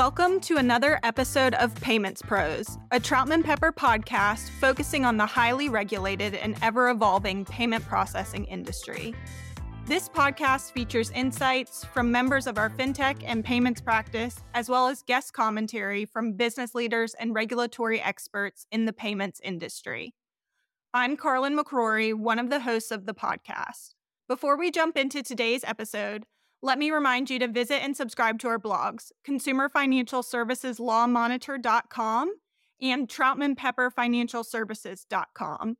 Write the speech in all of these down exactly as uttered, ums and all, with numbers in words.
Welcome to another episode of Payments Pros, a Troutman Pepper podcast focusing on the highly regulated and ever-evolving payment processing industry. This podcast features insights from members of our fintech and payments practice, as well as guest commentary from business leaders and regulatory experts in the payments industry. I'm Carlin McCrory, one of the hosts of the podcast. Before we jump into today's episode, let me remind you to visit and subscribe to our blogs, Consumer Financial Services Law Monitor dot com and Troutman Pepper Financial Services dot com.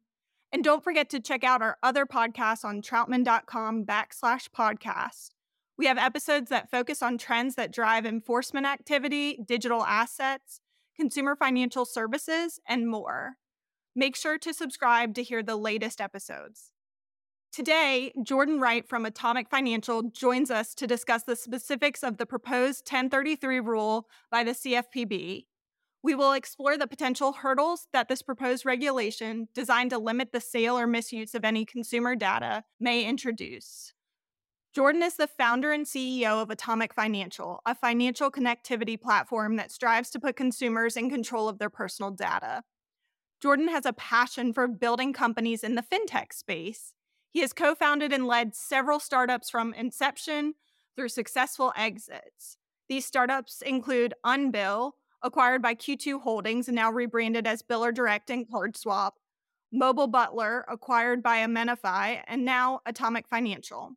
And don't forget to check out our other podcasts on troutman.com backslash podcast. We have episodes that focus on trends that drive enforcement activity, digital assets, consumer financial services, and more. Make sure to subscribe to hear the latest episodes. Today, Jordan Wright from Atomic Financial joins us to discuss the specifics of the proposed ten thirty-three rule by the C F P B. We will explore the potential hurdles that this proposed regulation, designed to limit the sale or misuse of any consumer data, may introduce. Jordan is the founder and C E O of Atomic Financial, a financial connectivity platform that strives to put consumers in control of their personal data. Jordan has a passion for building companies in the fintech space. He has co-founded and led several startups from inception through successful exits. These startups include Unbill, acquired by Q two Holdings and now rebranded as Biller Direct and CardSwap, Mobile Butler, acquired by Amenify, and now Atomic Financial.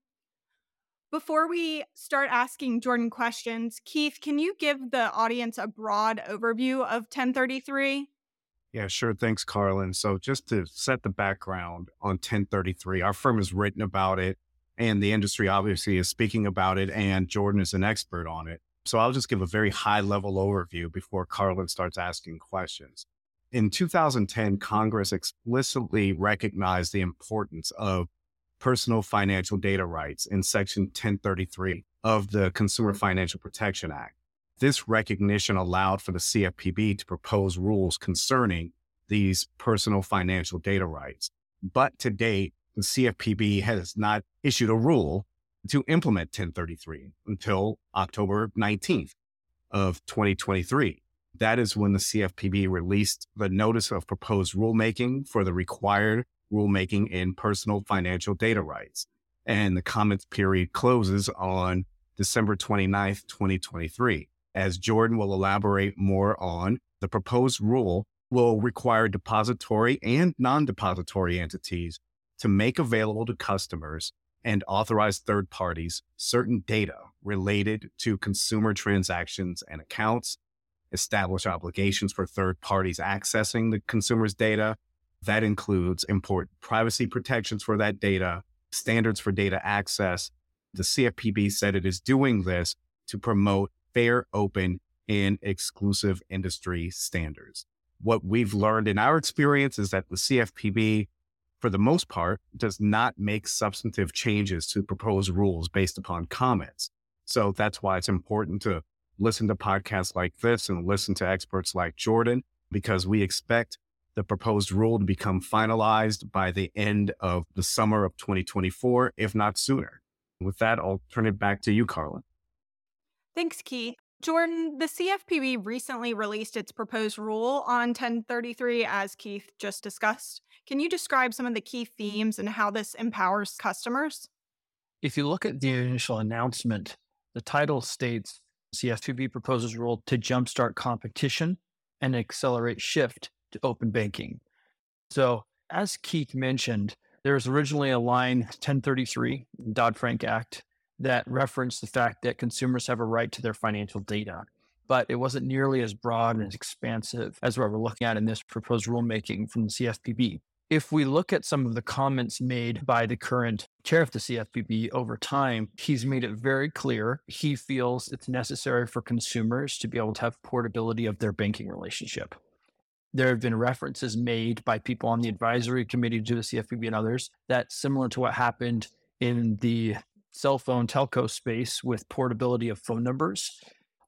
Before we start asking Jordan questions, Keith, can you give the audience a broad overview of ten thirty-three? Yeah, sure. Thanks, Carlin. So just to set the background on ten thirty-three, our firm has written about it and the industry obviously is speaking about it and Jordan is an expert on it. So I'll just give a very high level overview before Carlin starts asking questions. In two thousand ten, Congress explicitly recognized the importance of personal financial data rights in Section ten thirty-three of the Consumer Financial Protection Act. This recognition allowed for the C F P B to propose rules concerning these personal financial data rights. But to date, the C F P B has not issued a rule to implement ten thirty-three until October nineteenth of twenty twenty-three. That is when the C F P B released the notice of proposed rulemaking for the required rulemaking in personal financial data rights. And the comment period closes on December twenty-ninth, twenty twenty-three. As Jordan will elaborate more on, the proposed rule will require depository and non-depository entities to make available to customers and authorized third parties certain data related to consumer transactions and accounts, establish obligations for third parties accessing the consumer's data. That includes important privacy protections for that data, standards for data access. The C F P B said it is doing this to promote fair, open, and exclusive industry standards. What we've learned in our experience is that the C F P B, for the most part, does not make substantive changes to proposed rules based upon comments. So that's why it's important to listen to podcasts like this and listen to experts like Jordan, because we expect the proposed rule to become finalized by the end of the summer of twenty twenty-four, if not sooner. With that, I'll turn it back to you, Carlin. Thanks, Keith. Jordan, the C F P B recently released its proposed rule on ten thirty-three, as Keith just discussed. Can you describe some of the key themes and how this empowers customers? If you look at the initial announcement, the title states, C F P B proposes rule to jumpstart competition and accelerate shift to open banking. So as Keith mentioned, there was originally a line ten thirty-three, Dodd-Frank Act, that referenced the fact that consumers have a right to their financial data, but it wasn't nearly as broad and as expansive as what we're looking at in this proposed rulemaking from the C F P B. If we look at some of the comments made by the current chair of the C F P B over time, he's made it very clear he feels it's necessary for consumers to be able to have portability of their banking relationship. There have been references made by people on the advisory committee to the C F P B and others that, similar to what happened in the cell phone telco space with portability of phone numbers,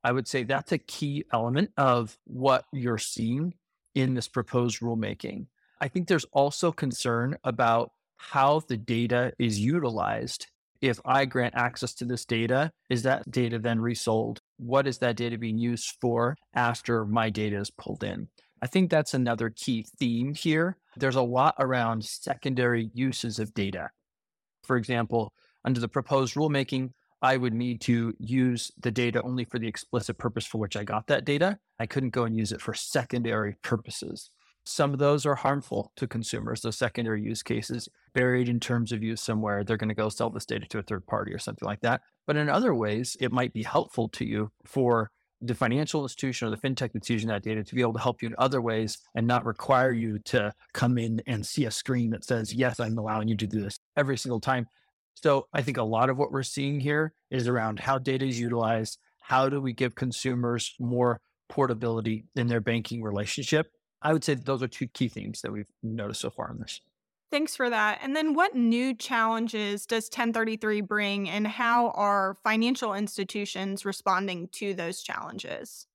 I would say that's a key element of what you're seeing in this proposed rulemaking. I think there's also concern about how the data is utilized. If I grant access to this data, is that data then resold what is that data being used for after my data is pulled in? I think that's another key theme here. There's a lot around secondary uses of data. For example, under the proposed rulemaking, I would need to use the data only for the explicit purpose for which I got that data. I couldn't go and use it for secondary purposes. Some of those are harmful to consumers, those secondary use cases, buried in terms of use somewhere. They're going to go sell this data to a third party or something like that. But in other ways, it might be helpful to you for the financial institution or the fintech that's using that data to be able to help you in other ways and not require you to come in and see a screen that says, yes, I'm allowing you to do this every single time. So I think a lot of what we're seeing here is around how data is utilized. How do we give consumers more portability in their banking relationship? I would say that those are two key themes that we've noticed so far in this. Thanks for that. And then what new challenges does ten thirty-three bring, and how are financial institutions responding to those challenges?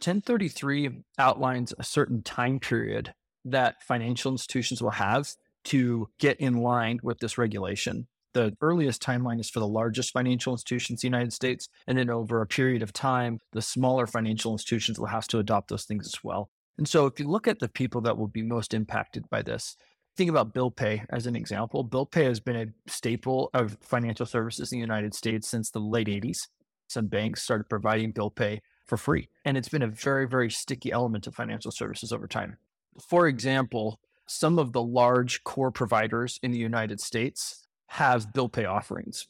ten thirty-three outlines a certain time period that financial institutions will have to get in line with this regulation. The earliest timeline is for the largest financial institutions in the United States. And then over a period of time, the smaller financial institutions will have to adopt those things as well. And so if you look at the people that will be most impacted by this, think about bill pay as an example. Bill pay has been a staple of financial services in the United States since the late eighties. Some banks started providing bill pay for free, and it's been a very, very sticky element of financial services over time. For example, some of the large core providers in the United States have bill pay offerings.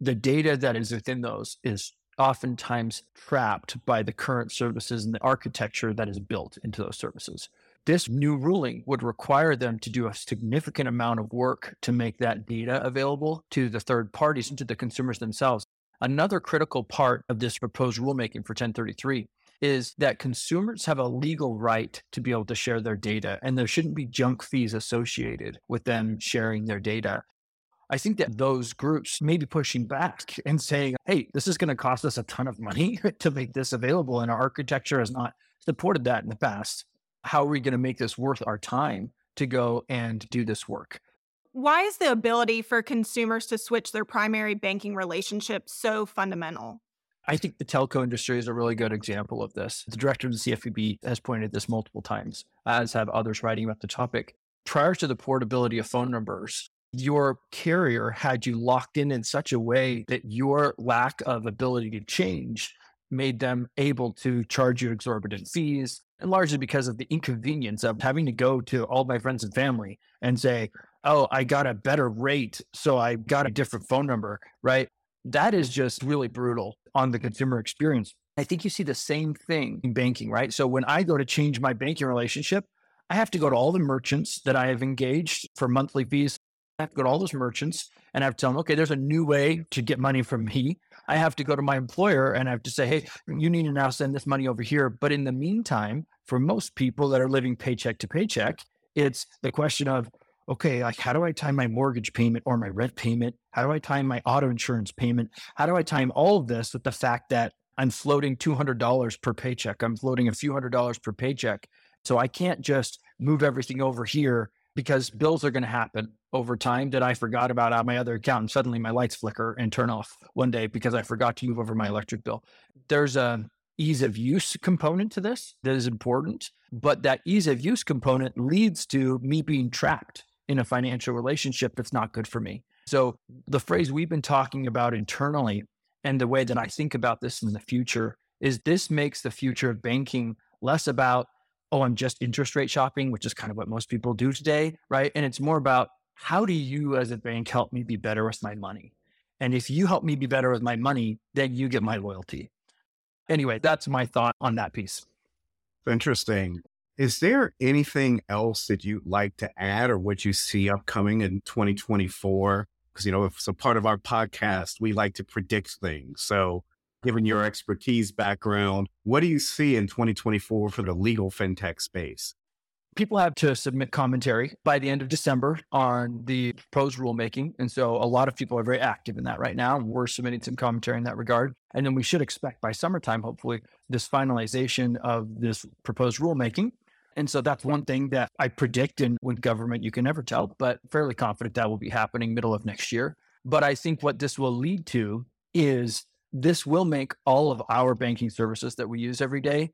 The data that is within those is oftentimes trapped by the current services and the architecture that is built into those services. This new ruling would require them to do a significant amount of work to make that data available to the third parties and to the consumers themselves. Another critical part of this proposed rulemaking for ten thirty-three is that consumers have a legal right to be able to share their data, and there shouldn't be junk fees associated with them sharing their data. I think that those groups may be pushing back and saying, hey, this is going to cost us a ton of money to make this available, and our architecture has not supported that in the past. How are we going to make this worth our time to go and do this work? Why is the ability for consumers to switch their primary banking relationship so fundamental? I think the telco industry is a really good example of this. The director of the C F P B has pointed this multiple times, as have others writing about the topic. Prior to the portability of phone numbers, your carrier had you locked in in such a way that your lack of ability to change made them able to charge you exorbitant fees, and largely because of the inconvenience of having to go to all my friends and family and say, oh, I got a better rate, so I got a different phone number, right? That is just really brutal on the consumer experience. I think you see the same thing in banking, right? So when I go to change my banking relationship, I have to go to all the merchants that I have engaged for monthly fees. I have to go to all those merchants and I have to tell them, okay, there's a new way to get money from me. I have to go to my employer and I have to say, hey, you need to now send this money over here. But in the meantime, for most people that are living paycheck to paycheck, it's the question of, okay, like how do I time my mortgage payment or my rent payment? How do I time my auto insurance payment? How do I time all of this with the fact that I'm floating two hundred dollars per paycheck? I'm floating a few hundred dollars per paycheck. So I can't just move everything over here, because bills are going to happen over time that I forgot about on my other account, and suddenly my lights flicker and turn off one day because I forgot to move over my electric bill. There's an ease of use component to this that is important, but that ease of use component leads to me being trapped in a financial relationship that's not good for me. So the phrase we've been talking about internally, and the way that I think about this in the future, is this makes the future of banking less about, oh, I'm just interest rate shopping, which is kind of what most people do today, right? And it's more about, how do you as a bank help me be better with my money? And if you help me be better with my money, then you get my loyalty. Anyway, that's my thought on that piece. Interesting. Is there anything else that you'd like to add, or what you see upcoming in twenty twenty-four? Because, you know, it's a part of our podcast, we like to predict things. So given your expertise background, what do you see in twenty twenty-four for the legal fintech space? People have to submit commentary by the end of December on the proposed rulemaking. And so a lot of people are very active in that right now. We're submitting some commentary in that regard. And then we should expect by summertime, hopefully, this finalization of this proposed rulemaking. And so that's one thing that I predict, and with government, you can never tell, but fairly confident that will be happening middle of next year. But I think what this will lead to is this will make all of our banking services that we use every day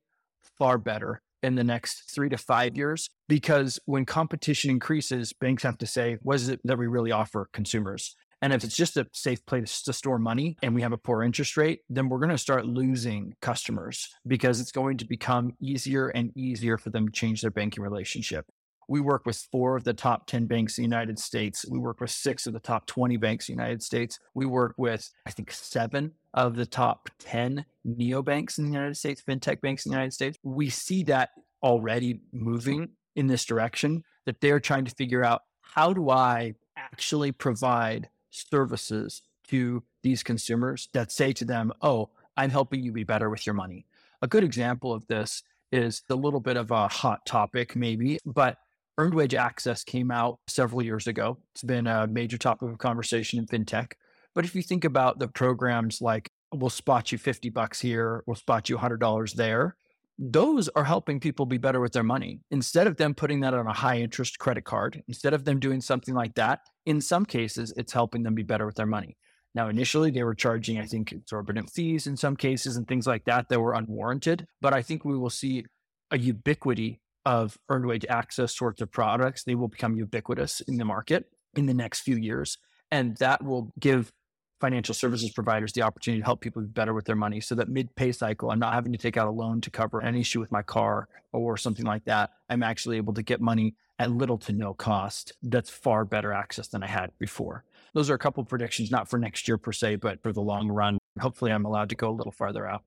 far better in the next three to five years, because when competition increases, banks have to say, what is it that we really offer consumers? And if it's just a safe place to store money and we have a poor interest rate, then we're going to start losing customers because it's going to become easier and easier for them to change their banking relationship. We work with four of the top ten banks in the United States. We work with six of the top twenty banks in the United States. We work with, I think, seven of the top ten neobanks in the United States, fintech banks in the United States. We see that already moving in this direction, that they're trying to figure out, how do I actually provide services to these consumers that say to them, oh, I'm helping you be better with your money? A good example of this is a little bit of a hot topic maybe, but earned wage access came out several years ago. It's been a major topic of conversation in fintech. But if you think about the programs like, we'll spot you fifty bucks here, we'll spot you one hundred dollars there, those are helping people be better with their money. Instead of them putting that on a high interest credit card, instead of them doing something like that, in some cases, it's helping them be better with their money. Now, initially, they were charging, I think, exorbitant fees in some cases and things like that that were unwarranted. But I think we will see a ubiquity of earned wage access sorts of products. They will become ubiquitous in the market in the next few years. And that will give financial services providers the opportunity to help people be better with their money, so that mid-pay cycle, I'm not having to take out a loan to cover an issue with my car or something like that. I'm actually able to get money at little to no cost. That's far better access than I had before. Those are a couple of predictions, not for next year per se, but for the long run. Hopefully I'm allowed to go a little farther out.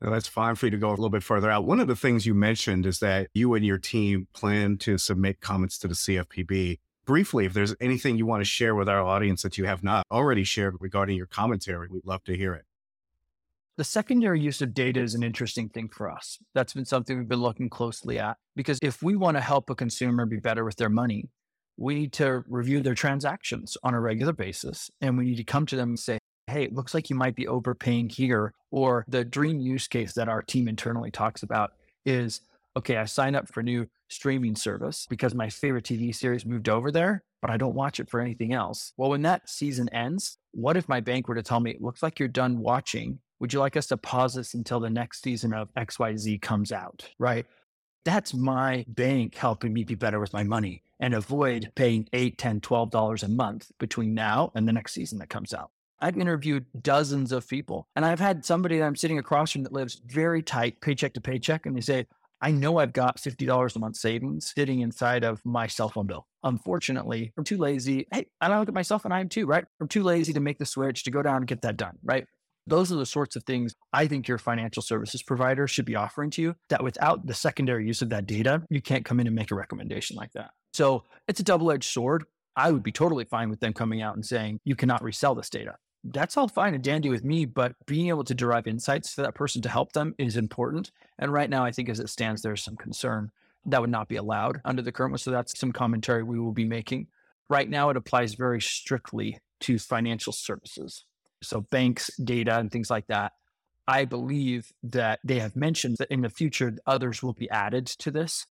Well, that's fine for you to go a little bit further out. One of the things you mentioned is that you and your team plan to submit comments to the C F P B. Briefly, if there's anything you want to share with our audience that you have not already shared regarding your commentary, we'd love to hear it. The secondary use of data is an interesting thing for us. That's been something we've been looking closely at, because if we want to help a consumer be better with their money, we need to review their transactions on a regular basis. And we need to come to them and say, hey, it looks like you might be overpaying here. Or the dream use case that our team internally talks about is, okay, I signed up for a new streaming service because my favorite T V series moved over there, but I don't watch it for anything else. Well, when that season ends, what if my bank were to tell me, it looks like you're done watching. Would you like us to pause this until the next season of X Y Z comes out, right? That's my bank helping me be better with my money and avoid paying eight, ten, twelve dollars a month between now and the next season that comes out. I've interviewed dozens of people, and I've had somebody that I'm sitting across from that lives very tight, paycheck to paycheck, and they say, I know I've got fifty dollars a month savings sitting inside of my cell phone bill. Unfortunately, I'm too lazy. Hey, and I look at myself and I am too, right? I'm too lazy to make the switch to go down and get that done, right? Those are the sorts of things I think your financial services provider should be offering to you, that without the secondary use of that data, you can't come in and make a recommendation like that. So it's a double-edged sword. I would be totally fine with them coming out and saying, you cannot resell this data. That's all fine and dandy with me, but being able to derive insights for that person to help them is important. And right now, I think as it stands, there's some concern that would not be allowed under the current one. So that's some commentary we will be making. Right now, it applies very strictly to financial services. So banks, data, and things like that. I believe that they have mentioned that in the future, others will be added to this.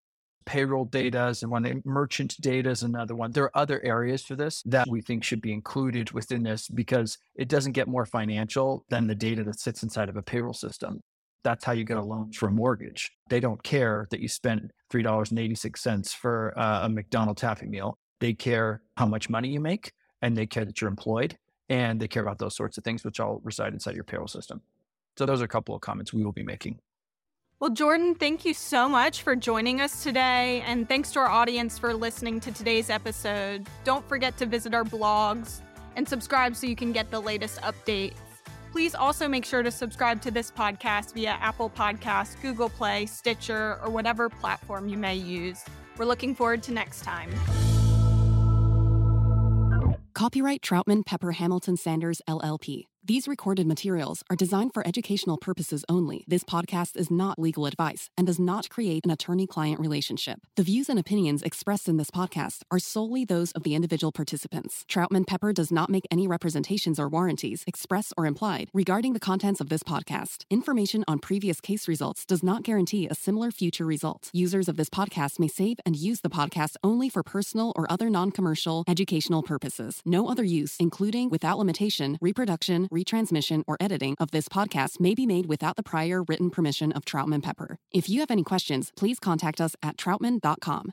Payroll data is one, merchant data is another one. There are other areas for this that we think should be included within this, because it doesn't get more financial than the data that sits inside of a payroll system. That's how you get a loan for a mortgage. They don't care that you spent three dollars and eighty-six cents for uh, a McDonald's Happy Meal. They care how much money you make, and they care that you're employed, and they care about those sorts of things, which all reside inside your payroll system. So those are a couple of comments we will be making. Well, Jordan, thank you so much for joining us today. And thanks to our audience for listening to today's episode. Don't forget to visit our blogs and subscribe so you can get the latest updates. Please also make sure to subscribe to this podcast via Apple Podcasts, Google Play, Stitcher, or whatever platform you may use. We're looking forward to next time. Copyright Troutman Pepper Hamilton Sanders, L L P. These recorded materials are designed for educational purposes only. This podcast is not legal advice and does not create an attorney-client relationship. The views and opinions expressed in this podcast are solely those of the individual participants. Troutman Pepper does not make any representations or warranties, express or implied, regarding the contents of this podcast. Information on previous case results does not guarantee a similar future result. Users of this podcast may save and use the podcast only for personal or other non-commercial educational purposes. No other use, including, without limitation, reproduction, retransmission, or editing of this podcast may be made without the prior written permission of Troutman Pepper. If you have any questions, please contact us at troutman dot com.